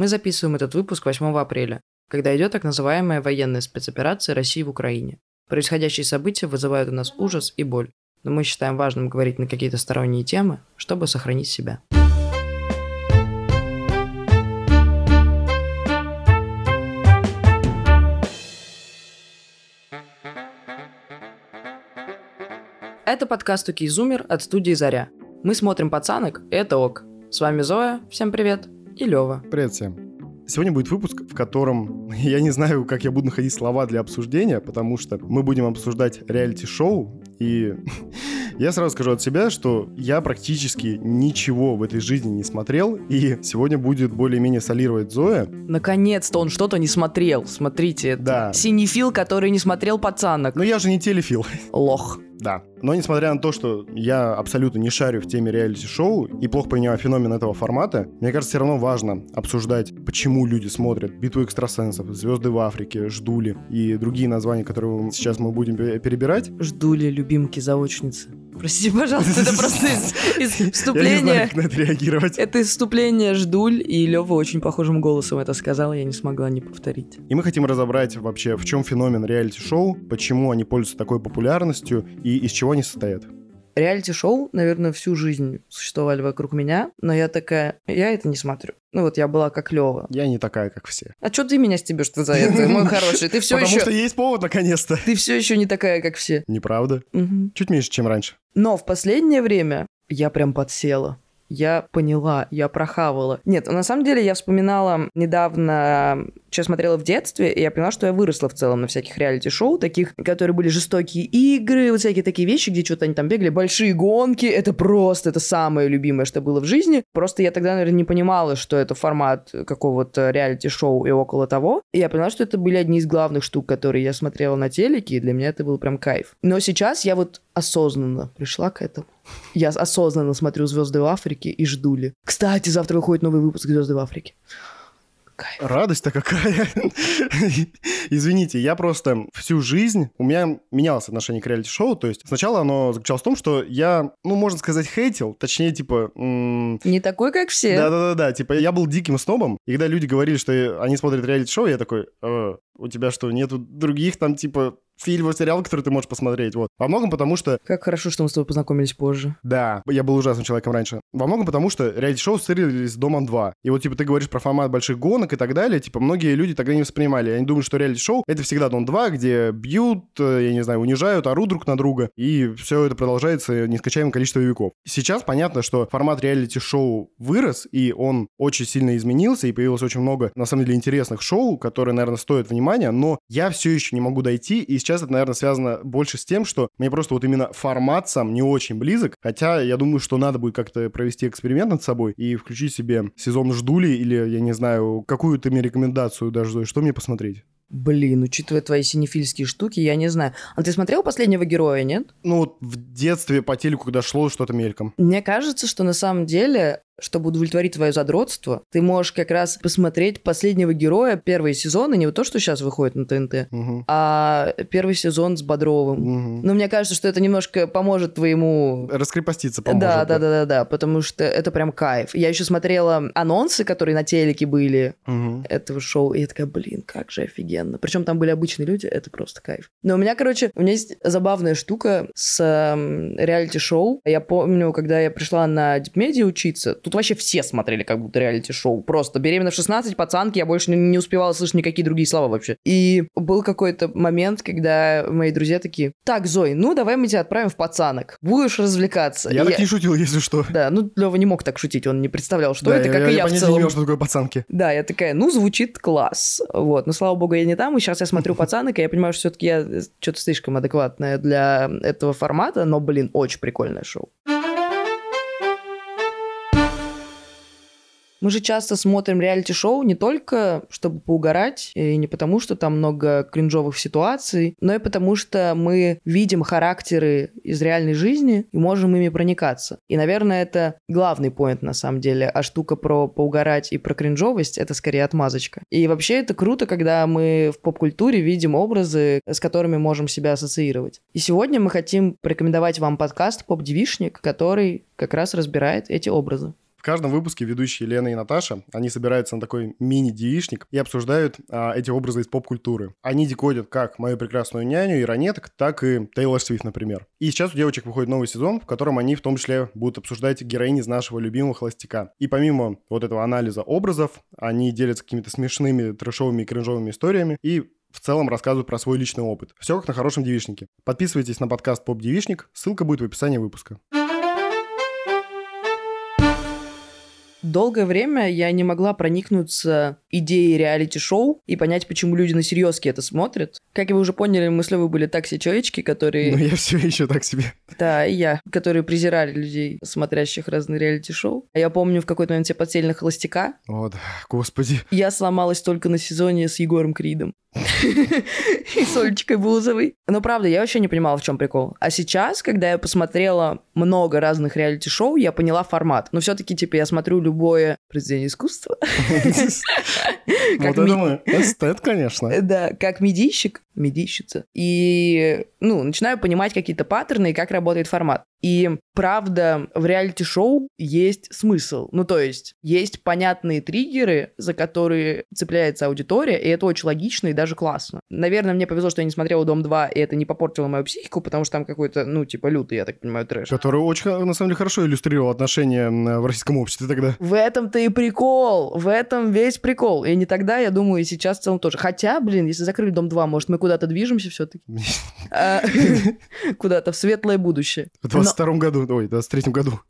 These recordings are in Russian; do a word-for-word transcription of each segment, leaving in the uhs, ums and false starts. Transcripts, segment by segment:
Мы записываем этот выпуск восьмого апреля, когда идет так называемая военная спецоперация России в Украине. Происходящие события вызывают у нас ужас и боль, но мы считаем важным говорить на какие-то сторонние темы, чтобы сохранить себя. Это подкаст «Окей, зумер» от студии «Заря». Мы смотрим «Пацанок», это ок. С вами Зоя, всем привет, и Лёва. Привет всем. Сегодня будет выпуск, в котором я не знаю, как я буду находить слова для обсуждения, потому что мы будем обсуждать реалити-шоу, и я сразу скажу от себя, что я практически ничего в этой жизни не смотрел, и сегодня будет более-менее солировать Зоя. Наконец-то он что-то не смотрел, смотрите, это да. Синефил, который не смотрел «Пацанок». Но я же не телефил. Лох. Да. Но несмотря на то, что я абсолютно не шарю в теме реалити-шоу и плохо понимаю феномен этого формата, мне кажется, все равно важно обсуждать, почему люди смотрят «Битву экстрасенсов», «Звезды в Африке», «Ждули» и другие названия, которые сейчас мы будем перебирать. «Ждули», любимки заочницы. Простите, пожалуйста, это просто из вступления... Я не знаю, как на это реагировать. Это из вступления «Ждуль», и Лёва очень похожим голосом это сказала, я не смогла не повторить. И мы хотим разобрать вообще, в чем феномен реалити-шоу, почему они пользуются такой популярностью и из чего они состоят. Реалити-шоу, наверное, всю жизнь существовали вокруг меня, но я такая, я это не смотрю. Ну вот я была как Лёва. Я не такая, как все. А что ты меня стебешь что за это, мой хороший? Ты все еще. Потому что есть повод, наконец-то. Ты все еще не такая, как все. Неправда. Угу. Чуть меньше, чем раньше. Но в последнее время я прям подсела. Я поняла, я прохавала. Нет, на самом деле я вспоминала недавно, что я смотрела в детстве, и я поняла, что я выросла в целом на всяких реалити-шоу, таких, которые были жестокие игры, вот всякие такие вещи, где что-то они там бегали, большие гонки, это просто, это самое любимое, что было в жизни. Просто я тогда, наверное, не понимала, что это формат какого-то реалити-шоу и около того, и я поняла, что это были одни из главных штук, которые я смотрела на телеке, и для меня это был прям кайф. Но сейчас я вот осознанно пришла к этому. Я осознанно смотрю «Звезды в Африке» и «Ждули». Кстати, завтра выходит новый выпуск «Звезды в Африке». Кайф. Радость-то какая. Извините, я просто всю жизнь... У меня менялось отношение к реалити-шоу. То есть сначала оно заключалось в том, что я, ну, можно сказать, хейтил. Точнее, типа... М- не такой, как все. Да-да-да. Типа я был диким снобом. И когда люди говорили, что они смотрят реалити-шоу, я такой... Э, у тебя что, нету других там, типа... фильмов, сериалов, которые ты можешь посмотреть, вот. Во многом потому, что... Как хорошо, что мы с тобой познакомились позже. Да, я был ужасным человеком раньше. Во многом потому, что реалити-шоу сырились с Домом два. И вот, типа, ты говоришь про формат больших гонок и так далее, типа, многие люди тогда не воспринимали. Они думают, что реалити-шоу — это всегда Дом два, где бьют, я не знаю, унижают, орут друг на друга, и все это продолжается нескончаемое количество веков. Сейчас понятно, что формат реалити-шоу вырос, и он очень сильно изменился, и появилось очень много, на самом деле, интересных шоу, которые, наверное, стоят внимания, но я все еще не могу дойти, и сейчас Сейчас это, наверное, связано больше с тем, что мне просто вот именно формат сам не очень близок, хотя я думаю, что надо будет как-то провести эксперимент над собой и включить себе сезон «Ждули» или, я не знаю, какую ты мне рекомендацию даже, Зоя, что мне посмотреть? Блин, учитывая твои синефильские штуки, я не знаю. А ты смотрел «Последнего героя», нет? Ну вот в детстве по телеку, когда шло что-то мельком. Мне кажется, что на самом деле... чтобы удовлетворить твое задротство, ты можешь как раз посмотреть «Последнего героя», первые сезоны, не вот то, что сейчас выходит на ТНТ, угу. а первый сезон с Бодровым. Угу. Но мне кажется, что это немножко поможет твоему... Раскрепоститься поможет. Да, да, да, да, да, потому что это прям кайф. Я еще смотрела анонсы, которые на телеке были угу. этого шоу, и я такая, блин, как же офигенно. Причем там были обычные люди, это просто кайф. Но у меня, короче, у меня есть забавная штука с э, реалити-шоу. Я помню, когда я пришла на Дип-Медиа учиться, тут вообще все смотрели как будто реалити-шоу. Просто «Беременна в шестнадцать», «Пацанки», я больше не успевала слышать никакие другие слова вообще. И был какой-то момент, когда мои друзья такие, так, Зой, ну давай мы тебя отправим в «Пацанок». Будешь развлекаться. Я и так я... не шутил, если что. Да, ну Лёва не мог так шутить, он не представлял, что да, это, я, как я, и я в целом. Я не понимал, что такое «Пацанки». Да, я такая, ну звучит класс. Вот, но слава богу, я не там, и сейчас я смотрю «Пацанок», и я понимаю, что все-таки я что-то слишком адекватное для этого формата, но, блин, очень прикольное шоу. Мы же часто смотрим реалити-шоу не только, чтобы поугарать, и не потому, что там много кринжовых ситуаций, но и потому, что мы видим характеры из реальной жизни и можем ими проникаться. И, наверное, это главный поинт на самом деле, а штука про поугарать и про кринжовость — это скорее отмазочка. И вообще это круто, когда мы в поп-культуре видим образы, с которыми можем себя ассоциировать. И сегодня мы хотим порекомендовать вам подкаст «Поп-девичник», который как раз разбирает эти образы. В каждом выпуске ведущие Лена и Наташа, они собираются на такой мини-девичник и обсуждают а, эти образы из поп-культуры. Они декодят как «Мою прекрасную няню», «Иронеток», так и Тейлор Свифт, например. И сейчас у девочек выходит новый сезон, в котором они в том числе будут обсуждать героинь из нашего любимого «Холостяка». И помимо вот этого анализа образов, они делятся какими-то смешными, трэшовыми и кринжовыми историями и в целом рассказывают про свой личный опыт. Все как на хорошем девичнике. Подписывайтесь на подкаст «Поп-девичник», ссылка будет в описании выпуска. Долгое время я не могла проникнуться идеей реалити-шоу и понять, почему люди на серьезке это смотрят. Как вы уже поняли, мы с Лёвой были так себе человечки, которые... Ну, я все еще так себе. Да, и я, которые презирали людей, смотрящих разные реалити-шоу. Я помню, в какой-то момент я подсели на «Холостяка». О, да, господи. Я сломалась только на сезоне с Егором Кридом и Сольчикой Бузовой. Но правда, я вообще не понимала, в чем прикол. А сейчас, когда я посмотрела много разных реалити-шоу, я поняла формат. Но все-таки, типа, я смотрю любое произведение искусства. Вот я думаю, эстет, конечно. Да, как медийщик, медийщица. И, ну, начинаю понимать какие-то паттерны и как работает формат. И, правда, в реалити-шоу есть смысл. Ну, то есть, есть понятные триггеры, за которые цепляется аудитория, и это очень логично и даже классно. Наверное, мне повезло, что я не смотрела «Дом-два», и это не попортило мою психику, потому что там какой-то, ну, типа, лютый, я так понимаю, трэш. Который очень, на самом деле, хорошо иллюстрировал отношения в российском обществе тогда. В этом-то и прикол, в этом весь прикол. И не тогда, я думаю, и сейчас в целом тоже. Хотя, блин, если закрыли «Дом-два», может, мы куда-то движемся все-таки? Куда-то в светлое будущее. В двадцать втором году, ой, в двадцать третьем году.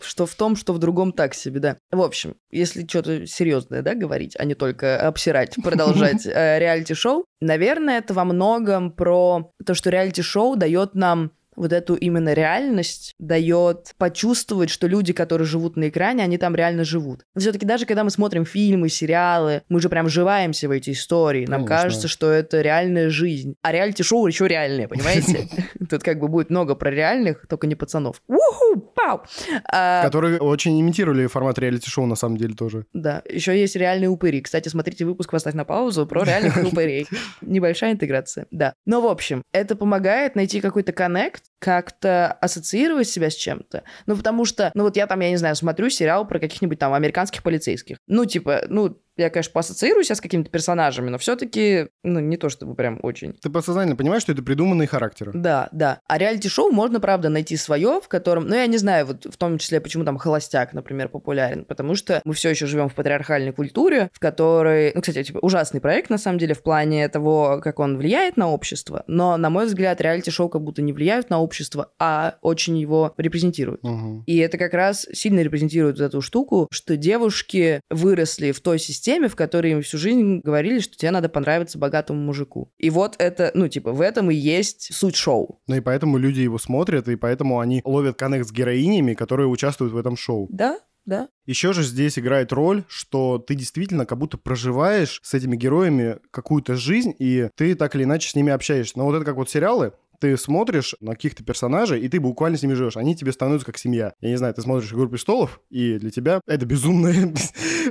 Что в том, что в другом так себе, да. В общем, если что-то серьезное, да, говорить, а не только обсирать, продолжать реалити-шоу, наверное, это во многом про то, что реалити-шоу дает нам вот эту именно реальность, дает почувствовать, что люди, которые живут на экране, они там реально живут. Но все-таки даже когда мы смотрим фильмы, сериалы, мы же прям вживаемся в эти истории. Нам Конечно. кажется, что это реальная жизнь. А реалити-шоу еще реальные, понимаете? Тут как бы будет много про реальных, только не пацанов. Уху, пау! Которые очень имитировали формат реалити-шоу на самом деле тоже. Да, еще есть реальные упыри. Кстати, смотрите выпуск «Восстать на паузу» про реальных упырей. Небольшая интеграция, да. Но в общем, это помогает найти какой-то коннект, как-то ассоциировать себя с чем-то. Ну, потому что, ну, вот я там, я не знаю, смотрю сериал про каких-нибудь там американских полицейских. Ну, типа, ну, я, конечно, поассоциирую себя с какими-то персонажами, но все-таки, ну, не то чтобы прям очень. Ты подсознательно понимаешь, что это придуманные характеры. Да, да. А реалити-шоу можно, правда, найти свое, в котором... Ну, я не знаю, вот в том числе, почему там «Холостяк», например, популярен, потому что мы все еще живем в патриархальной культуре, в которой... Ну, кстати, типа, ужасный проект, на самом деле, в плане того, как он влияет на общество, но, на мой взгляд, реалити-шоу как будто не влияют на общество, а очень его репрезентируют. Угу. И это как раз сильно репрезентирует вот эту штуку, что девушки выросли в той системе, в которой им всю жизнь говорили, что тебе надо понравиться богатому мужику. И вот это, ну, типа, в этом и есть суть шоу. Ну, и поэтому люди его смотрят, и поэтому они ловят коннект с героинями, которые участвуют в этом шоу. Да, да. Еще же здесь играет роль, что ты действительно как будто проживаешь с этими героями какую-то жизнь, и ты так или иначе с ними общаешься. Но вот это как вот сериалы... Ты смотришь на каких-то персонажей, и ты буквально с ними живешь. Они тебе становятся как семья. Я не знаю, ты смотришь «Игру престолов», и для тебя это безумные...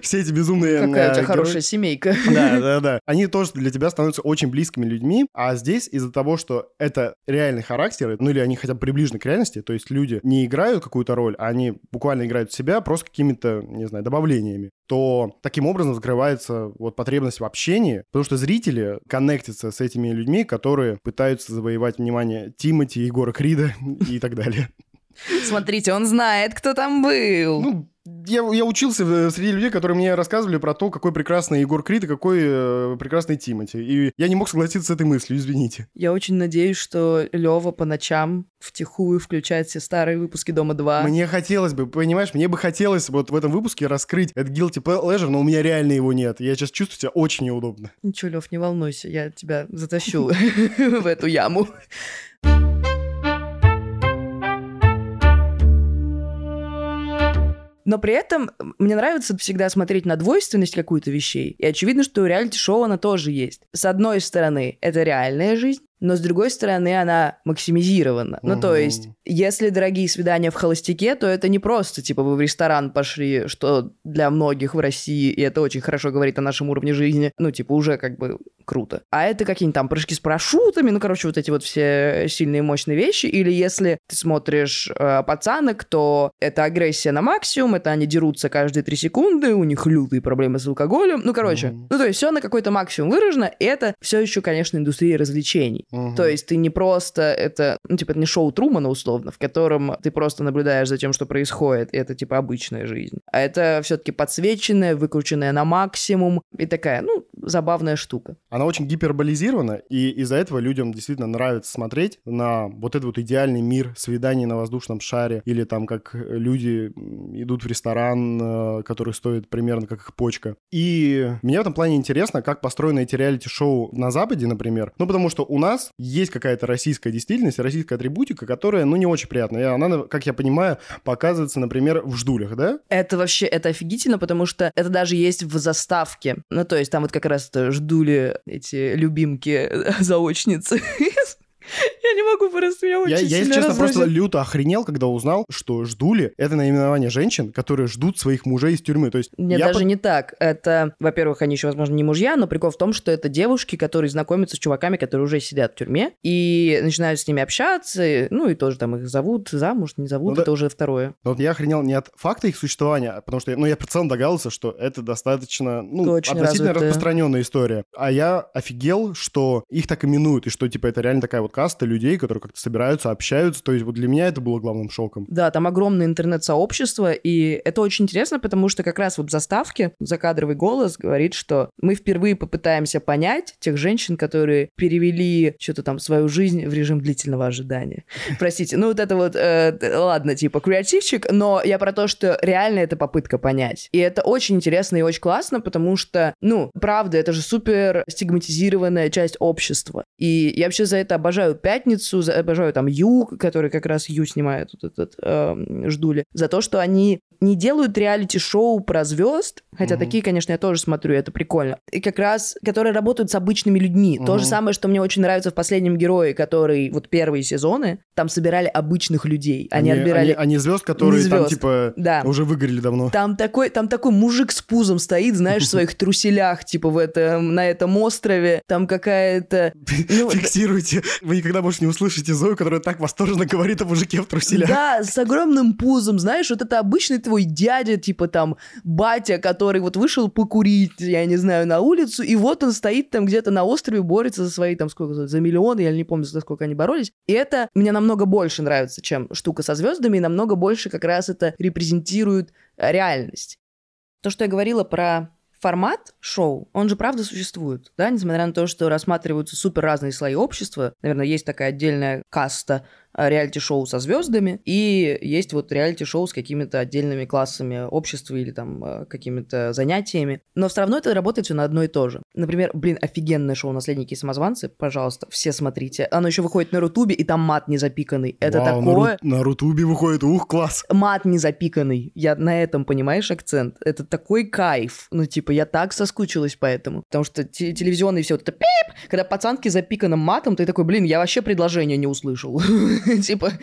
Все эти безумные... Какая у тебя хорошая семейка. Да, да, да. Они тоже для тебя становятся очень близкими людьми. А здесь из-за того, что это реальный характер, ну или они хотя бы приближены к реальности, то есть люди не играют какую-то роль, а они буквально играют в себя просто какими-то, не знаю, добавлениями, то таким образом закрывается вот потребность в общении, потому что зрители коннектятся с этими людьми, которые пытаются завоевать внимание Тимати, Егора Крида и так далее. Смотрите, он знает, кто там был. Ну, я, я учился в, среди людей, которые мне рассказывали про то, какой прекрасный Егор Крид и какой э, прекрасный Тимати. И я не мог согласиться с этой мыслью, извините. Я очень надеюсь, что Лёва по ночам втихую включает все старые выпуски «Дома-два». Мне хотелось бы, понимаешь, мне бы хотелось вот в этом выпуске раскрыть этот guilty pleasure, но у меня реально его нет. Я сейчас чувствую себя очень неудобно. Ничего, Лёв, не волнуйся, я тебя затащу в эту яму. Но при этом мне нравится всегда смотреть на двойственность какую-то вещей. И очевидно, что у реалити-шоу она тоже есть. С одной стороны, это реальная жизнь, но, с другой стороны, она максимизирована. Угу. Ну, то есть, если дорогие свидания в «Холостяке», то это не просто, типа, вы в ресторан пошли, что для многих в России, и это очень хорошо говорит о нашем уровне жизни, ну, типа, уже как бы круто. А это какие-нибудь там прыжки с парашютами, ну, короче, вот эти вот все сильные, мощные вещи. Или если ты смотришь э, «Пацанок», то это агрессия на максимум, это они дерутся каждые три секунды, у них лютые проблемы с алкоголем, ну, короче. Угу. Ну, то есть, все на какой-то максимум выражено, и это все еще, конечно, индустрия развлечений. Угу. То есть ты не просто это, ну, типа, это не шоу Трумана, условно, в котором ты просто наблюдаешь за тем, что происходит, и это, типа, обычная жизнь. А это все-таки подсвеченная, выкрученная на максимум и такая, ну, забавная штука. Она очень гиперболизирована, и из-за этого людям действительно нравится смотреть на вот этот вот идеальный мир свиданий на воздушном шаре, или там, как люди идут в ресторан, который стоит примерно как их почка. И мне в этом плане интересно, как построены эти реалити-шоу на Западе, например. Ну, потому что у нас есть какая-то российская действительность, российская атрибутика, которая, ну, не очень приятная. И она, как я понимаю, показывается, например, в «Ждулях», да? Это вообще, это офигительно, потому что это даже есть в заставке. Ну, то есть там вот как раз ждули эти любимки-заочницы. Я не могу просто, я очень я, сильно Я, если честно, разносит. Просто люто охренел, когда узнал, что «Ждули» — это наименование женщин, которые ждут своих мужей из тюрьмы. То есть Нет, даже под... не так. Это, во-первых, они еще, возможно, не мужья, но прикол в том, что это девушки, которые знакомятся с чуваками, которые уже сидят в тюрьме, и начинают с ними общаться, ну и тоже там их зовут замуж, не зовут, ну, это да... уже второе. Но вот я охренел не от факта их существования, потому что, ну, я прицельно догадался, что это достаточно, ну, очень относительно развитая, распространенная история. А я офигел, что их так именуют, и что, типа, это реально такая вот каста людей, которые как-то собираются, общаются. То есть вот для меня это было главным шоком. Да, там огромное интернет-сообщество, и это очень интересно, потому что как раз вот в заставке закадровый голос говорит, что мы впервые попытаемся понять тех женщин, которые перевели что-то там свою жизнь в режим длительного ожидания. Простите, ну вот это вот, э, ладно, типа креативчик, но я про то, что реально это попытка понять. И это очень интересно и очень классно, потому что, ну, правда, это же супер стигматизированная часть общества. И я вообще за это обожаю «Пятницу», обожаю там «Ю», который как раз «Ю» снимает, вот этот э, «Ждули», за то, что они не делают реалити-шоу про звезд, хотя угу. такие, конечно, я тоже смотрю, это прикольно, и как раз, которые работают с обычными людьми. Угу. То же самое, что мне очень нравится в «Последнем герое», который вот первые сезоны, там собирали обычных людей, они, они отбирали... Они, они звезд, которые звезд. Там типа да. уже выгорели давно. Там такой, там такой мужик с пузом стоит, знаешь, в своих труселях, типа в этом, на этом острове, там какая-то... Фиксируйте, вы никогда больше не услышите Зою, которая так восторженно говорит о мужике в труселях. Да, с огромным пузом, знаешь, вот это обычный твой дядя, типа там батя, который вот вышел покурить, я не знаю, на улицу, и вот он стоит там где-то на острове, борется за свои там сколько, за миллионы, я не помню, за сколько они боролись. И это мне намного больше нравится, чем штука со звездами, и намного больше как раз это репрезентирует реальность. То, что я говорила про... Формат шоу, он же правда существует, да, несмотря на то, что рассматриваются супер разные слои общества. Наверное, есть такая отдельная каста реалити-шоу со звездами, и есть вот реалити-шоу с какими-то отдельными классами общества или там какими-то занятиями. Но все равно это работает все на одно и то же. Например, блин, офигенное шоу «Наследники и самозванцы», пожалуйста, все смотрите. Оно еще выходит на Рутубе, и там мат не запиканный. Это Вау, такое... на Рутубе выходит, ух, класс! Мат не запиканный. Я на этом, понимаешь, акцент. Это такой кайф. Ну, типа, я так соскучилась по этому. Потому что телевизионные все вот это пип, когда пацанки запиканы матом, ты такой, блин, я вообще предложение не услышал. Типа,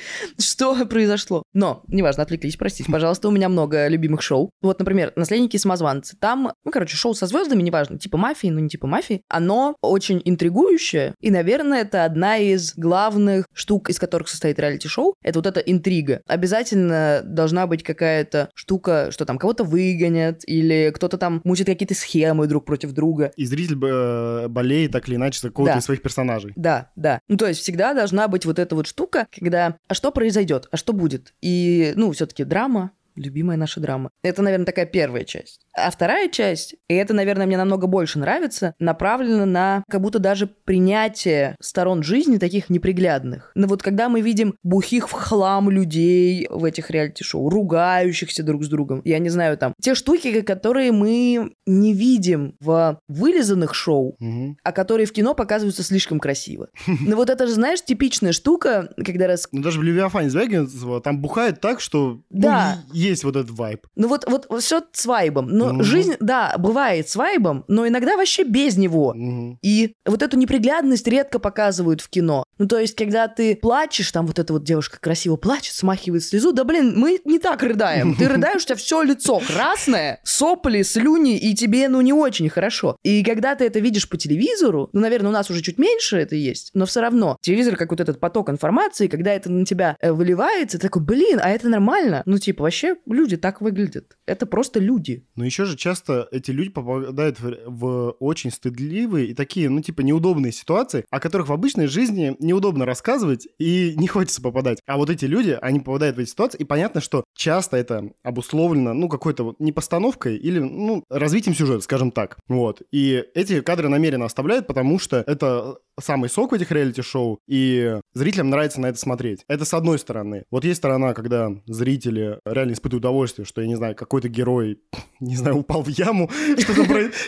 что произошло? Но, неважно, отвлеклись, простите, пожалуйста, у меня много любимых шоу. Вот, например, «Наследники и самозванцы». Там, ну, короче, шоу со звездами, неважно, типа мафии, ну, не типа мафии. Оно очень интригующее, и, наверное, это одна из главных штук, из которых состоит реалити-шоу. Это вот эта интрига. Обязательно должна быть какая-то штука, что там кого-то выгонят, или кто-то там мутит какие-то схемы друг против друга. И зритель болеет так или иначе за кого-то да. из своих персонажей. Да, да. Ну, то есть всегда должна быть вот эта вот штука, когда «а что произойдет? А что будет?» И, ну, все-таки драма, любимая наша драма. Это, наверное, такая первая часть. А вторая часть, и это, наверное, мне намного больше нравится, направлена на как будто даже принятие сторон жизни таких неприглядных. Но вот когда мы видим бухих в хлам людей в этих реалити-шоу, ругающихся друг с другом, я не знаю, там, те штуки, которые мы не видим в вылизанных шоу, угу. а которые в кино показываются слишком красиво. Но вот это же, знаешь, типичная штука, когда раз... Ну, даже в «Левиафане» Звягинцева там бухает так, что... Да. Есть вот этот вайб. Ну вот, вот все с вайбом. Но Но mm-hmm. жизнь, да, бывает с вайбом, но иногда вообще без него. Mm-hmm. И вот эту неприглядность редко показывают в кино. Ну, то есть, когда ты плачешь, там вот эта вот девушка красиво плачет, смахивает слезу, да, блин, мы не так рыдаем. Ты рыдаешь, у тебя все лицо красное, сопли, слюни, и тебе, ну, не очень хорошо. И когда ты это видишь по телевизору, ну, наверное, у нас уже чуть меньше это есть, но все равно телевизор, как вот этот поток информации, когда это на тебя выливается, ты такой, блин, а это нормально? Ну, типа, вообще люди так выглядят. Это просто люди. Ну, еще же часто эти люди попадают в, в очень стыдливые и такие, ну, типа, неудобные ситуации, о которых в обычной жизни неудобно рассказывать и не хочется попадать. А вот эти люди, они попадают в эти ситуации, и понятно, что часто это обусловлено, ну, какой-то вот непостановкой или, ну, развитием сюжета, скажем так. Вот. И эти кадры намеренно оставляют, потому что это самый сок в этих реалити-шоу, и зрителям нравится на это смотреть. Это с одной стороны. Вот есть сторона, когда зрители реально испытывают удовольствие, что, я не знаю, какой-то герой, не знаю, упал в яму.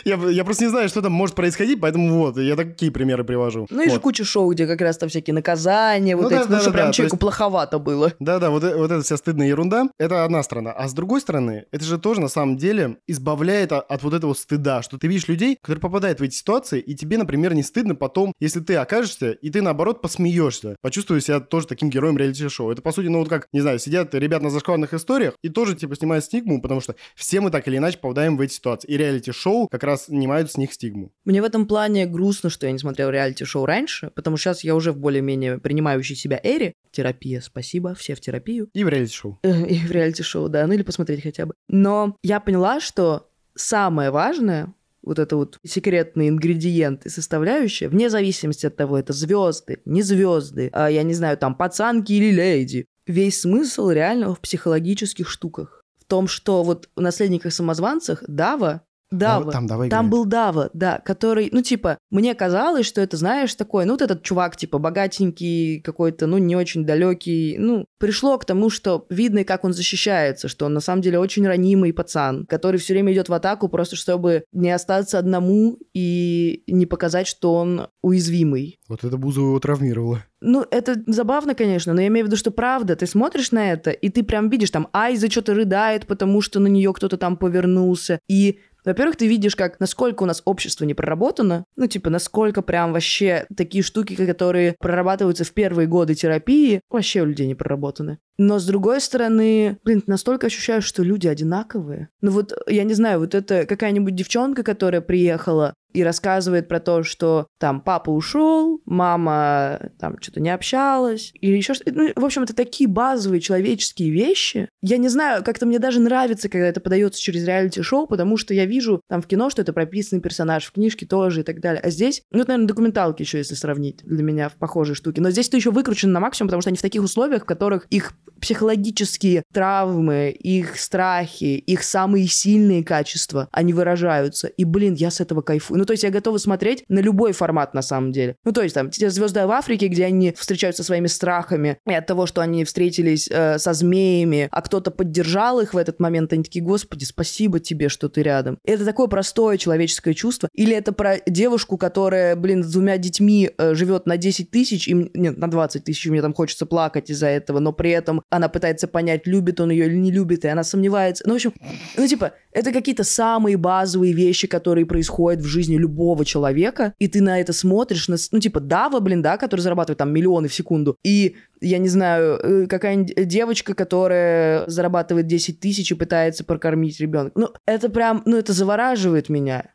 Я просто не знаю, что там может происходить, поэтому вот, я такие примеры привожу. Ну и же куча шоу, где как раз там всякие наказания, вот эти, ну что прям человеку плоховато было. Да-да, вот эта вся стыдная ерунда, это одна сторона. А с другой стороны, это же тоже на самом деле избавляет от вот этого стыда, что ты видишь людей, которые попадают в эти ситуации, и тебе, например, не стыдно потом, если ты окажешься, и ты, наоборот, посмеешься. Почувствуешь себя тоже таким героем реалити-шоу. Это, по сути, ну вот как, не знаю, сидят ребят на зашкварных историях и тоже, типа, снимают стигму, потому что все мы так или иначе попадаем в эти ситуации. И реалити-шоу как раз снимают с них стигму. Мне в этом плане грустно, что я не смотрел реалити-шоу раньше, потому что сейчас я уже в более-менее принимающей себя эре. Терапия, спасибо, все в терапию. И в реалити-шоу. И в реалити-шоу, да, ну или посмотреть хотя бы. Но я поняла, что самое важное... вот это вот секретные ингредиенты, составляющие, вне зависимости от того, это звезды, не звезды, а, я не знаю, там, пацанки или леди. Весь смысл реально в психологических штуках. В том, что вот в «Наследниках и самозванцах» Дава, Дава, там, давай, там был Дава, да, который, ну, типа, мне казалось, что это, знаешь, такой, ну, вот этот чувак, типа, богатенький какой-то, ну, не очень далекий, ну, пришло к тому, что видно, как он защищается, что он, на самом деле, очень ранимый пацан, который все время идет в атаку просто, чтобы не остаться одному и не показать, что он уязвимый. Вот это Бузова его травмировала. Ну, это забавно, конечно, но я имею в виду, что правда, ты смотришь на это, и ты прям видишь, там, Айза что-то рыдает, потому что на нее кто-то там повернулся, и... Во-первых, ты видишь, как, насколько у нас общество не проработано, ну, типа, насколько прям вообще такие штуки, которые прорабатываются в первые годы терапии, вообще у людей не проработаны. Но, с другой стороны, блин, настолько ощущаешь, что люди одинаковые. Ну вот, я не знаю, вот это какая-нибудь девчонка, которая приехала и рассказывает про то, что там папа ушел, мама там что-то не общалась, или еще что-то. Ну, в общем, это такие базовые человеческие вещи. Я не знаю, как-то мне даже нравится, когда это подается через реалити-шоу, потому что я вижу там в кино, что это прописанный персонаж, в книжке тоже и так далее. А здесь, ну, это, наверное, документалки еще, если сравнить, для меня в похожие штуки. Но здесь-то еще выкручено на максимум, потому что они в таких условиях, в которых их... психологические травмы, их страхи, их самые сильные качества, они выражаются. И, блин, я с этого кайфую. Ну, то есть я готова смотреть на любой формат, на самом деле. Ну, то есть там те «Звезды в Африке», где они встречаются со своими страхами и от того, что они встретились э, со змеями, а кто-то поддержал их в этот момент, они такие, господи, спасибо тебе, что ты рядом. Это такое простое человеческое чувство. Или это про девушку, которая, блин, с двумя детьми э, живет на десять тысяч, им, нет, на двадцать тысяч, мне там хочется плакать из-за этого, но при этом она пытается понять, любит он ее или не любит, и она сомневается. Ну, в общем, ну, типа, это какие-то самые базовые вещи, которые происходят в жизни любого человека, и ты на это смотришь, на, ну, типа, Дава, блин, да, который зарабатывает там миллионы в секунду, и, я не знаю, какая-нибудь девочка, которая зарабатывает десять тысяч и пытается прокормить ребенка. Ну, это прям, ну, это завораживает меня.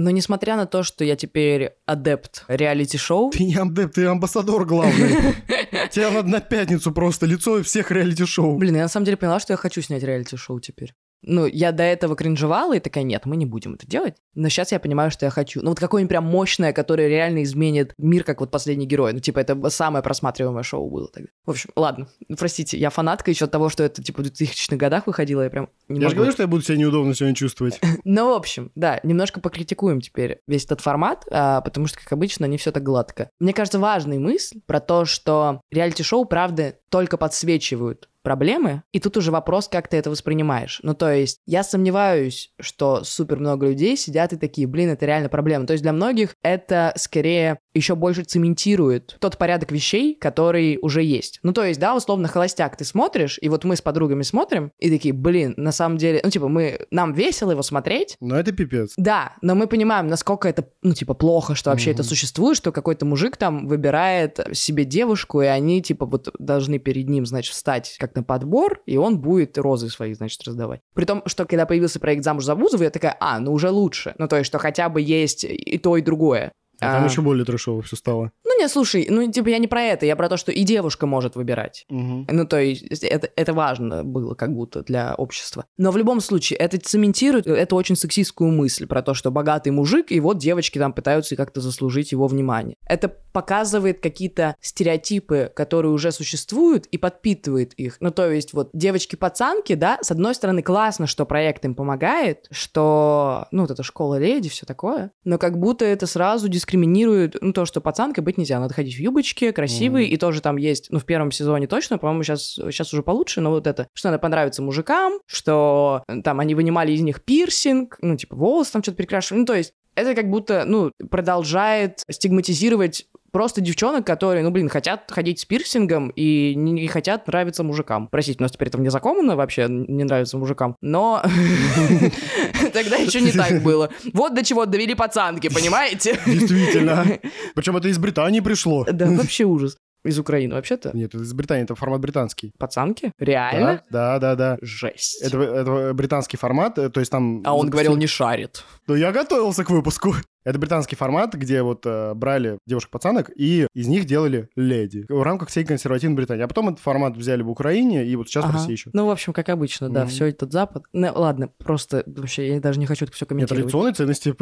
Но несмотря на то, что я теперь адепт реалити-шоу... Ты не адепт, ты амбассадор главный. Тебя надо на пятницу просто, лицо всех реалити-шоу. Блин, я на самом деле поняла, что я хочу снять реалити-шоу теперь. Ну, я до этого кринжевала и такая, нет, мы не будем это делать. Но сейчас я понимаю, что я хочу. Ну, вот какое-нибудь прям мощное, которое реально изменит мир, как вот «Последний герой». Ну, типа, это самое просматриваемое шоу было тогда. В общем, ладно, простите, я фанатка еще от того, что это, типа, в двухтысячных годах выходило, я прям не могу. Я же говорю, что я буду себя неудобно сегодня чувствовать. Ну, в общем, да, немножко покритикуем теперь весь этот формат, потому что, как обычно, не все так гладко. Мне кажется, важная мысль про то, что реалити-шоу, правда, только подсвечивают проблемы, и тут уже вопрос, как ты это воспринимаешь. Ну, то есть, я сомневаюсь, что супер много людей сидят и такие, блин, это реально проблема. То есть, для многих это скорее еще больше цементирует тот порядок вещей, который уже есть. Ну, то есть, да, условно, «Холостяк» ты смотришь, и вот мы с подругами смотрим, и такие, блин, на самом деле, ну, типа, мы, нам весело его смотреть. Ну, это пипец. Да, но мы понимаем, насколько это, ну, типа, плохо, что вообще mm-hmm. это существует, что какой-то мужик там выбирает себе девушку, и они, типа, вот должны перед ним, значит, встать как на подбор, и он будет розы свои, значит, раздавать. При том, что когда появился проект «Замуж за Бузову», я такая, а, ну, уже лучше. Ну, то есть, что хотя бы есть и то, и другое. А, а там еще более трэшово все стало. Ну, не, слушай, ну, типа, я не про это, я про то, что и девушка может выбирать. Угу. Ну, то есть, это, это важно было как будто для общества. Но в любом случае, это цементирует, это очень сексистскую мысль про то, что богатый мужик, и вот девочки там пытаются как-то заслужить его внимание. Это показывает какие-то стереотипы, которые уже существуют, и подпитывает их. Ну, то есть, вот, девочки-пацанки, да, с одной стороны, классно, что проект им помогает, что, ну, вот эта школа леди, все такое, но как будто это сразу дискриминирует дискриминируют, ну, то, что пацанкой быть нельзя. Надо ходить в юбочке, красивые, mm. и тоже там есть, ну, в первом сезоне точно, по-моему, сейчас, сейчас уже получше, но вот это, что надо понравиться мужикам, что там они вынимали из них пирсинг, ну, типа, волосы там что-то перекрашивали. Ну, то есть это как будто, ну, продолжает стигматизировать просто девчонок, которые, ну, блин, хотят ходить с пирсингом и не, не хотят нравиться мужикам. Простите, у нас теперь это не законно вообще, не нравится мужикам, но тогда еще не так было. Вот до чего довели пацанки, понимаете? Действительно. Причем это из Британии пришло. Да, вообще ужас. Из Украины вообще-то? Нет, из Британии, это формат британский. Пацанки? Реально? Да, да, да. да. Жесть. Это, это британский формат, то есть там... А он запустили... говорил, не шарит. Ну, я готовился к выпуску. Это британский формат, где вот э, брали девушек-пацанок, и из них делали леди. В рамках всей консервативной Британии. А потом этот формат взяли в Украине, и вот сейчас ага. в России еще. Ну, в общем, как обычно, да, mm-hmm. все этот Запад. Ну, ладно, просто вообще я даже не хочу это все комментировать. Я традиционные ценности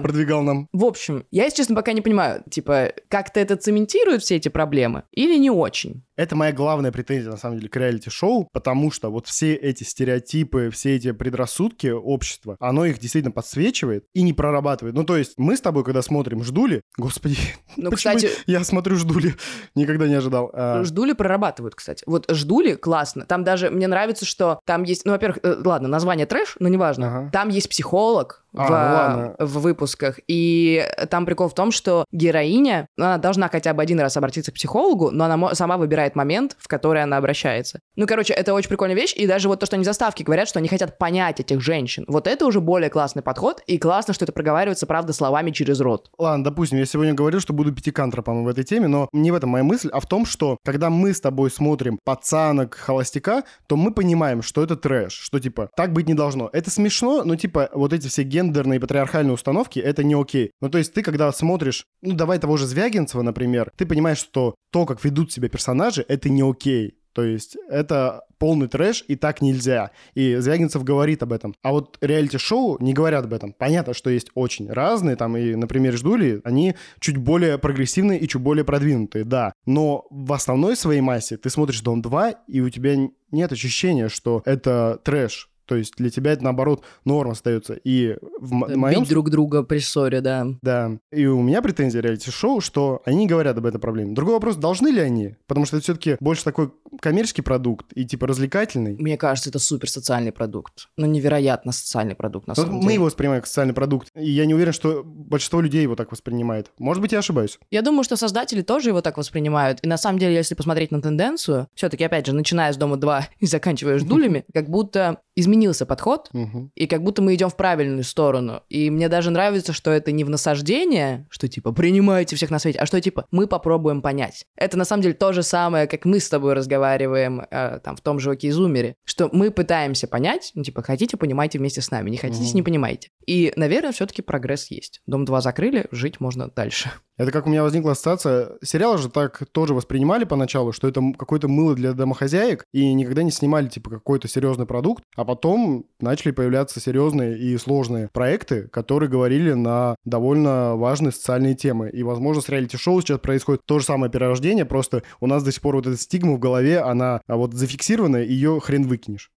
продвигал нам. В общем, я, если честно, пока не понимаю, типа, как-то это цементирует все эти проблемы или не очень? Это моя главная претензия, на самом деле, к реалити-шоу, потому что вот все эти стереотипы, все эти предрассудки общества, оно их действительно подсвечивает и не прорабатывает. Ну, то есть, мы с тобой, когда смотрим «Ждули», господи, ну, почему кстати, я смотрю «Ждули», никогда не ожидал. А... «Ждули» прорабатывают, кстати. Вот «Ждули» классно. Там даже, мне нравится, что там есть, ну, во-первых, ладно, название трэш, но неважно. Ага. Там есть психолог, А, в, ну в выпусках. И там прикол в том, что героиня, она должна хотя бы один раз обратиться к психологу, но она мо- сама выбирает момент, в который она обращается. Ну, короче, это очень прикольная вещь. И даже вот то, что они в заставке говорят, что они хотят понять этих женщин. Вот это уже более классный подход. И классно, что это проговаривается, правда, словами через рот. Ладно, допустим, я сегодня говорил, что буду пятикантропом в этой теме, но не в этом моя мысль, а в том, что когда мы с тобой смотрим «Пацанок», «Холостяка», то мы понимаем, что это трэш. Что, типа, так быть не должно. Это смешно, но, типа, вот эти все гены гендерные патриархальные установки, это не окей. Ну, то есть ты, когда смотришь, ну, давай того же Звягинцева, например, ты понимаешь, что то, как ведут себя персонажи, это не окей. То есть это полный трэш, и так нельзя. И Звягинцев говорит об этом. А вот реалити-шоу не говорят об этом. Понятно, что есть очень разные, там, и, например, «Ждули», они чуть более прогрессивные и чуть более продвинутые, да. Но в основной своей массе ты смотришь «Дом-два», и у тебя нет ощущения, что это трэш. То есть для тебя это, наоборот, норма остается. И в м- Бить моем... друг друга при ссоре, да. Да. И у меня претензия реалити-шоу, что они говорят об этой проблеме. Другой вопрос, должны ли они? Потому что это все-таки больше такой коммерческий продукт и, типа, развлекательный. Мне кажется, это супер социальный продукт. Ну, невероятно социальный продукт, на Но самом мы деле. Мы его воспринимаем как социальный продукт. И я не уверен, что большинство людей его так воспринимает. Может быть, я ошибаюсь. Я думаю, что создатели тоже его так воспринимают. И, на самом деле, если посмотреть на тенденцию, все-таки, опять же, начиная с «Дома-два» и заканчивая «Ждулями», как будто изменилось. Изменился подход, угу. и как будто мы идем в правильную сторону. И мне даже нравится, что это не в насаждение, что типа «принимайте всех на свете», а что типа «мы попробуем понять». Это на самом деле то же самое, как мы с тобой разговариваем э, там в том же «Окей, зумере», что мы пытаемся понять, ну типа «хотите, понимайте вместе с нами, не хотите, угу. не понимайте». И, наверное, все-таки прогресс есть. «Дом-два» закрыли, жить можно дальше. Это как у меня возникла ассоциация. Сериалы же так тоже воспринимали поначалу, что это какое-то мыло для домохозяек, и никогда не снимали типа какой-то серьезный продукт, а потом Потом начали появляться серьезные и сложные проекты, которые говорили на довольно важные социальные темы. И, возможно, с реалити-шоу сейчас происходит то же самое перерождение, просто у нас до сих пор вот эта стигма в голове, она вот зафиксирована, ее хрен выкинешь.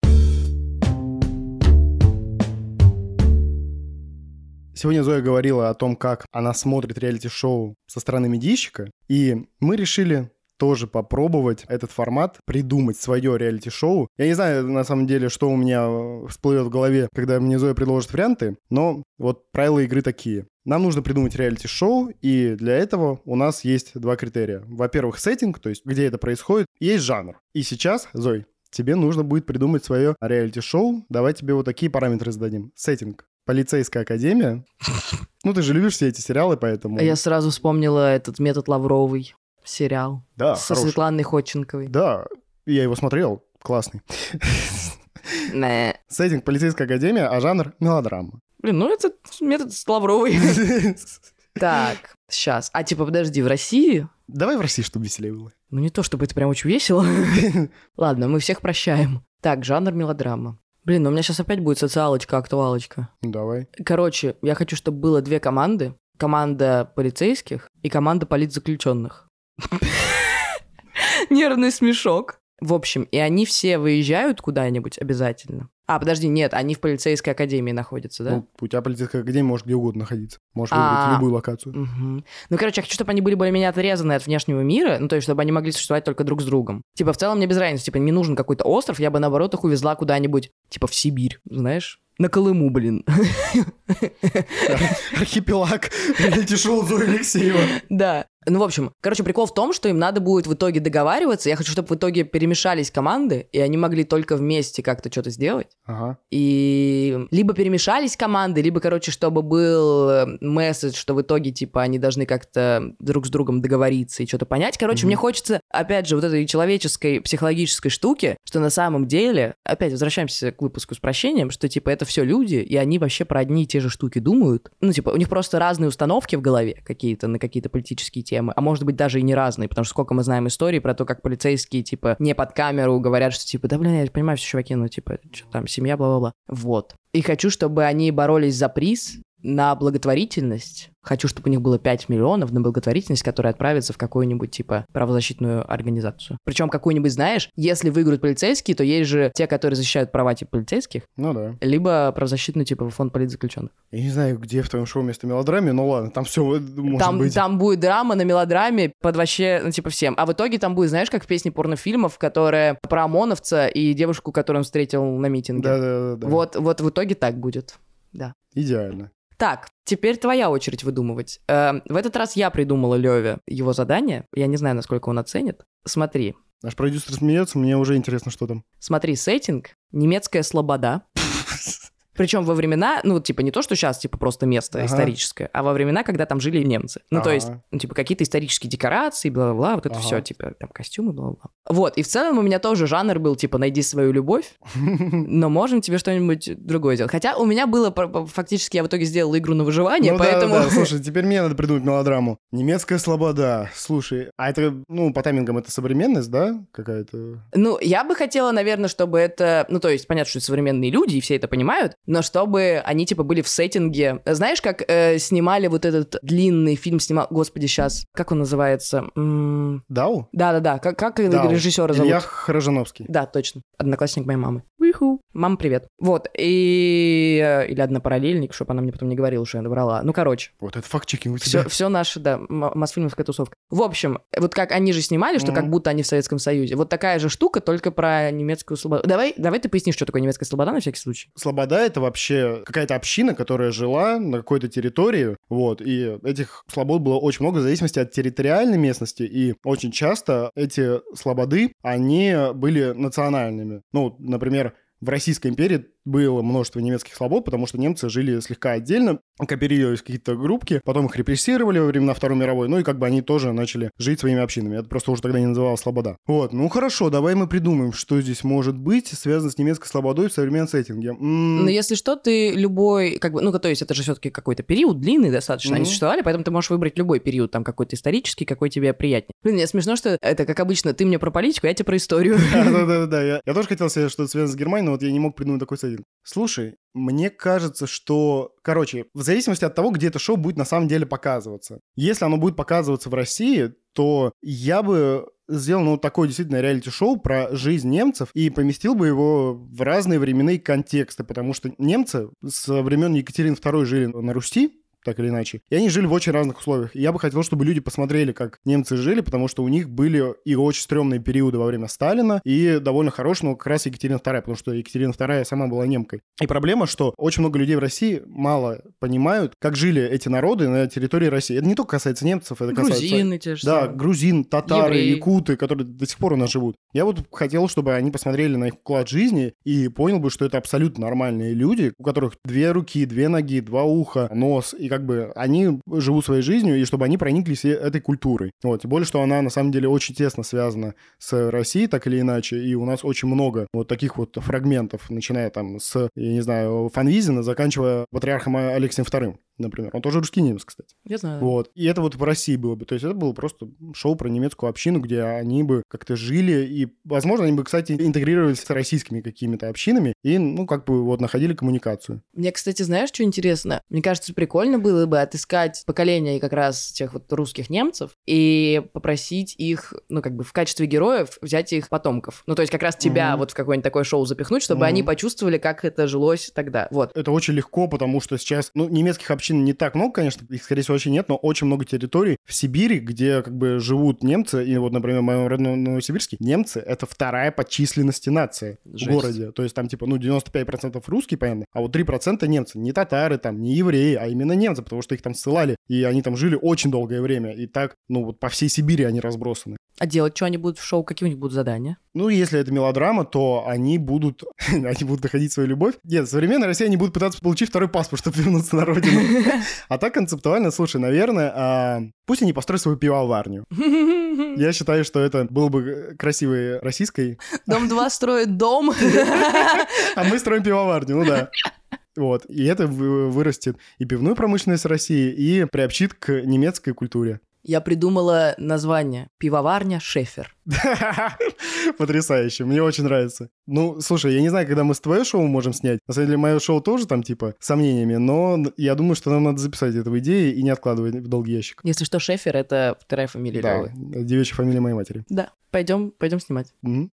Сегодня Зоя говорила о том, как она смотрит реалити-шоу со стороны медийщика, и мы решили... тоже попробовать этот формат, придумать свое реалити-шоу. Я не знаю, на самом деле, что у меня всплывет в голове, когда мне Зоя предложит варианты, но вот правила игры такие. Нам нужно придумать реалити-шоу, и для этого у нас есть два критерия. Во-первых, сеттинг, то есть где это происходит, и есть жанр. И сейчас, Зой, тебе нужно будет придумать свое реалити-шоу. Давай тебе вот такие параметры зададим. Сеттинг. Полицейская академия. Ну, ты же любишь все эти сериалы, поэтому... Я сразу вспомнила этот метод Лавровой сериал. Да, Со хороший. Светланой Ходченковой. Да, я его смотрел. Классный. Сеттинг полицейская академия, а жанр мелодрама. Блин, ну это метод с Лавровой. Так, сейчас. А типа, подожди, в России? Давай в России, чтобы веселее было. Ну не то, чтобы это прям очень весело. Ладно, мы всех прощаем. Так, жанр мелодрама. Блин, ну у меня сейчас опять будет социалочка, актуалочка. Давай. Короче, я хочу, чтобы было две команды. Команда полицейских и команда политзаключенных. Нервный смешок. В общем, и они все выезжают куда-нибудь обязательно. А, подожди, нет, они в полицейской академии находятся, да? Ну, у тебя полицейская академия может где угодно находиться. Можешь А-а-а. выбрать любую локацию. Угу. Ну, короче, я хочу, чтобы они были более-менее отрезаны от внешнего мира, ну, то есть, чтобы они могли существовать только друг с другом. Типа, в целом мне без разницы, типа, не нужен какой-то остров, я бы, наоборот, их увезла куда-нибудь, типа, в Сибирь, знаешь? На Колыму, блин. Архипелаг Лети-шоу Зои Алексеева. Да. Ну, в общем, короче, прикол в том, что им надо будет в итоге договариваться. Я хочу, чтобы в итоге перемешались команды, и они могли только вместе как-то что-то сделать. Ага. И либо перемешались команды, либо, короче, чтобы был месседж, что в итоге, типа, они должны как-то друг с другом договориться и что-то понять. Короче, mm-hmm. мне хочется, опять же, вот этой человеческой, психологической штуки, что на самом деле, опять возвращаемся к выпуску с прощением, что, типа, это все люди, и они вообще про одни и те же штуки думают. Ну, типа, у них просто разные установки в голове какие-то на какие-то политические темы. Темы, а может быть даже и не разные, потому что сколько мы знаем историй про то, как полицейские, типа, не под камеру говорят, что, типа, да, блин, я понимаю, все, чуваки, ну, типа, что там, семья, бла-бла-бла. Вот. И хочу, чтобы они боролись за приз на благотворительность. Хочу, чтобы у них было пять миллионов на благотворительность, которая отправится в какую-нибудь, типа, правозащитную организацию. Причем какую-нибудь, знаешь, если выиграют полицейские, то есть же те, которые защищают права, типа, полицейских. Ну да. Либо правозащитную, типа, фонд политзаключенных. Я не знаю, где в твоем шоу вместо мелодраме, но ладно, там все может там, быть. Там будет драма на мелодраме под вообще, ну, типа, всем. А в итоге там будет, знаешь, как в песне порнофильмов, которая про ОМОНовца и девушку, которую он встретил на митинге. Да-да-да. Вот, вот в итоге так будет, да. Идеально. Так, теперь твоя очередь выдумывать. Э, в этот раз я придумала Лёве его задание. Я не знаю, насколько он оценит. Смотри. Наш продюсер смеется, мне уже интересно, что там. Смотри, сеттинг, немецкая слобода. Причем во времена, ну, типа, не то, что сейчас, типа, просто место ага. историческое, а во времена, когда там жили немцы. Ну, ага. то есть, ну, типа, какие-то исторические декорации, бла-бла-бла, вот это ага. все, типа, там, костюмы, бла-бла-бла. Вот, и в целом у меня тоже жанр был, типа, найди свою любовь, но можем тебе что-нибудь другое сделать. Хотя у меня было, фактически, я в итоге сделала игру на выживание, ну, поэтому... Да, да, слушай, теперь мне надо придумать мелодраму. Немецкая слобода, слушай, а это, ну, по таймингам это современность, да, какая-то? Ну, я бы хотела, наверное, чтобы это... Ну, то есть, понятно, что это современные люди, и все это понимают, но чтобы они, типа, были в сеттинге. Знаешь, как э, снимали вот этот длинный фильм, снимал... Господи, сейчас, как он называется? М-м... Дау? Да-да-да, как, как режиссера зовут? Илья Хражановский. Да, точно. Одноклассник моей мамы. Уиху. Мам, привет. Вот, и... Или однопараллельник, чтобы она мне потом не говорила, что я набрала. Ну, короче. Вот это факт-чекинг у тебя. Все, все наше, да, мосфильмовская тусовка. В общем, вот как они же снимали, что mm-hmm. как будто они в Советском Союзе. Вот такая же штука, только про немецкую слободу. Давай, давай ты пояснишь, что такое немецкая слобода на всякий случай. Слобода — это вообще какая-то община, которая жила на какой-то территории, вот, и этих слобод было очень много в зависимости от территориальной местности, и очень часто эти слободы, они были национальными. Ну, например, в Российской империи было множество немецких слобод, потому что немцы жили слегка отдельно, кооперировались в какие-то группки, потом их репрессировали во времена Второй мировой, ну и как бы они тоже начали жить своими общинами. Это просто уже тогда не называлось слобода. Вот, ну хорошо, давай мы придумаем, что здесь может быть связано с немецкой слободой в современном сеттинге. М-м. Но если что, ты любой, как бы, ну то есть это же все-таки какой-то период длинный достаточно, mm-hmm. они существовали, поэтому ты можешь выбрать любой период, там какой-то исторический, какой тебе приятнее. Блин, мне смешно, что это, как обычно, ты мне про политику, я тебе про историю. Да-да-да, я тоже хотел себе что-то связано с Германией, но вот я не мог придумать такой сеттинг. Слушай, мне кажется, что... Короче, в зависимости от того, где это шоу будет на самом деле показываться. Если оно будет показываться в России, то я бы сделал, ну, такое действительно реалити-шоу про жизнь немцев и поместил бы его в разные временные контексты, потому что немцы со времен Екатерины второй жили на Руси, так или иначе. И они жили в очень разных условиях. И я бы хотел, чтобы люди посмотрели, как немцы жили, потому что у них были и очень стрёмные периоды во время Сталина, и довольно хорошие, но как раз Екатерина Вторая, потому что Екатерина Вторая сама была немкой. И проблема, что очень много людей в России мало понимают, как жили эти народы на территории России. Это не только касается немцев, это касается... Грузины те же. Да, грузин, татары, евреи, якуты, которые до сих пор у нас живут. Я вот хотел, чтобы они посмотрели на их уклад жизни и понял бы, что это абсолютно нормальные люди, у которых две руки, две ноги, два уха, нос, и как бы они живут своей жизнью, и чтобы они прониклись этой культурой. Вот. Тем более, что она на самом деле очень тесно связана с Россией, так или иначе, и у нас очень много вот таких вот фрагментов, начиная там с, я не знаю, Фанвизина, заканчивая патриархом Алексеем Вторым. Например. Он тоже русский немец, кстати. Я знаю. Вот. И это вот в России было бы. То есть это было просто шоу про немецкую общину, где они бы как-то жили, и, возможно, они бы, кстати, интегрировались с российскими какими-то общинами и, ну, как бы вот находили коммуникацию. Мне, кстати, знаешь, что интересно? Мне кажется, прикольно было бы отыскать поколение как раз тех вот русских немцев и попросить их, ну, как бы в качестве героев взять их потомков. Ну, то есть как раз тебя mm-hmm. вот в какое-нибудь такое шоу запихнуть, чтобы mm-hmm. они почувствовали, как это жилось тогда. Вот. Это очень легко, потому что сейчас, ну, немецких общин не так много, конечно, их, скорее всего, вообще нет, но очень много территорий в Сибири, где как бы живут немцы, и вот, например, в моем родном Новосибирске немцы — это вторая по численности нация. Жесть. В городе. То есть там типа, ну, девяносто пять процентов русские, понятно, а вот три процента немцы. Не татары там, не евреи, а именно немцы, потому что их там ссылали, и они там жили очень долгое время, и так, ну, вот по всей Сибири они разбросаны. А делать что они будут в шоу? Какие у них будут задания? Ну, если это мелодрама, то они будут... они будут находить свою любовь. Нет, в современной России они будут пытаться получить второй паспорт, чтобы вернуться на родину. А так концептуально, слушай, наверное, пусть они построят свою пивоварню. Я считаю, что это было бы красивой российской... Дом-два строит дом. А мы строим пивоварню, ну да. Вот. И это вырастет и пивную промышленность России, и приобщит к немецкой культуре. Я придумала название «Пивоварня Шефер». Потрясающе, мне очень нравится. Ну, слушай, я не знаю, когда мы с твоего шоу можем снять. На самом деле, мое шоу тоже там типа сомнениями, но я думаю, что нам надо записать эту идею и не откладывать в долгий ящик. Если что, Шефер — это вторая фамилия Лёвы. Да, девичья фамилия моей матери. Да, пойдем, пойдем снимать. Угу.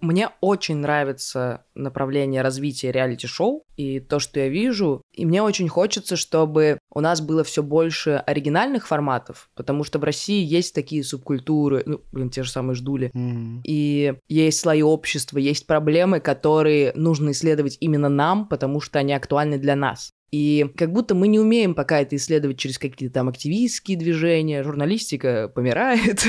Мне очень нравится направление развития реалити-шоу и то, что я вижу. И мне очень хочется, чтобы у нас было все больше оригинальных форматов, потому что в России есть такие субкультуры, ну, блин, те же самые Ждули. Mm-hmm. И есть слои общества, есть проблемы, которые нужно исследовать именно нам, потому что они актуальны для нас. И как будто мы не умеем пока это исследовать через какие-то там активистские движения, журналистика помирает.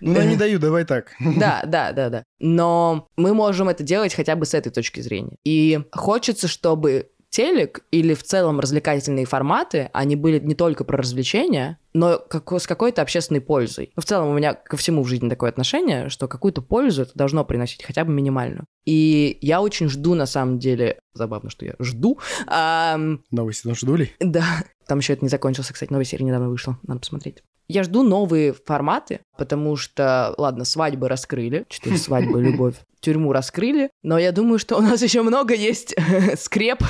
Ну, не даю, давай так. Да, да, да, да. Но мы можем это делать хотя бы с этой точки зрения. И хочется, чтобы телек или в целом развлекательные форматы, они были не только про развлечения, но как, с какой-то общественной пользой. В целом у меня ко всему в жизни такое отношение, что какую-то пользу это должно приносить, хотя бы минимальную. И я очень жду, на самом деле, забавно, что я жду. А... Новый сезон Ждули? Да. Там еще это не закончился, кстати, новая серия недавно вышла, надо посмотреть. Я жду новые форматы, потому что, ладно, свадьбы раскрыли, четыре свадьбы, любовь, тюрьму раскрыли, но я думаю, что у нас еще много есть скреп,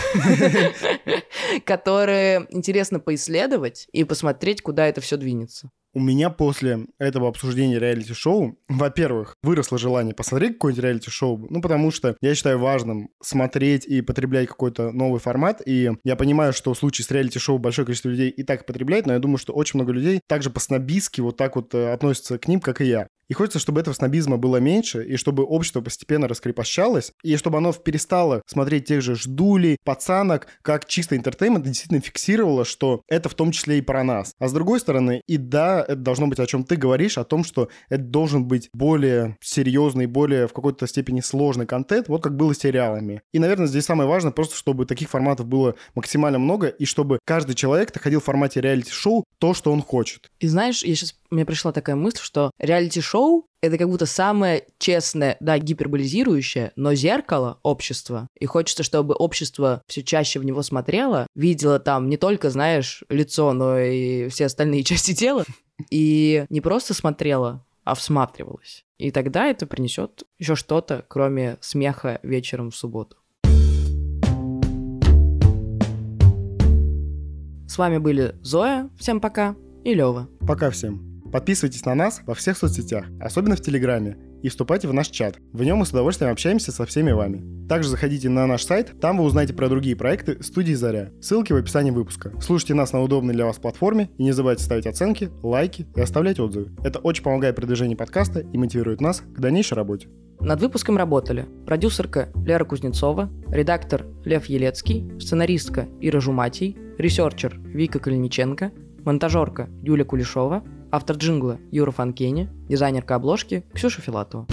которые интересно поисследовать и посмотреть, куда это все двинется. У меня после этого обсуждения реалити-шоу, во-первых, выросло желание посмотреть какое-нибудь реалити-шоу, ну, потому что я считаю важным смотреть и потреблять какой-то новый формат, и я понимаю, что в случае с реалити-шоу большое количество людей и так потребляет, но я думаю, что очень много людей также по-снобистски вот так вот относятся к ним, как и я. И хочется, чтобы этого снобизма было меньше, и чтобы общество постепенно раскрепощалось, и чтобы оно перестало смотреть тех же Ждулей, Пацанок, как чисто интертеймент, действительно фиксировало, что это в том числе и про нас. А с другой стороны, и да, это должно быть, о чем ты говоришь, о том, что это должен быть более серьезный, более в какой-то степени сложный контент, вот как было с сериалами. И, наверное, здесь самое важное, просто чтобы таких форматов было максимально много, и чтобы каждый человек находил в формате реалити-шоу то, что он хочет. И знаешь, я сейчас... мне пришла такая мысль, что реалити-шоу — это как будто самое честное, да, гиперболизирующее, но зеркало общества. И хочется, чтобы общество все чаще в него смотрело, видело там не только, знаешь, лицо, но и все остальные части тела. И не просто смотрело, а всматривалось. И тогда это принесет еще что-то, кроме смеха вечером в субботу. С вами были Зоя, всем пока, и Лёва. Пока всем. Подписывайтесь на нас во всех соцсетях, особенно в Телеграме, и вступайте в наш чат. В нем мы с удовольствием общаемся со всеми вами. Также заходите на наш сайт, там вы узнаете про другие проекты студии Заря. Ссылки в описании выпуска. Слушайте нас на удобной для вас платформе и не забывайте ставить оценки, лайки и оставлять отзывы. Это очень помогает продвижению подкаста и мотивирует нас к дальнейшей работе. Над выпуском работали продюсерка Лера Кузнецова, редактор Лев Елецкий, сценаристка Ира Жуматий, ресерчер Вика Калиниченко, монтажерка Юля Кулешова, автор джингла Юра Фанкени, дизайнерка обложки Ксюша Филатова.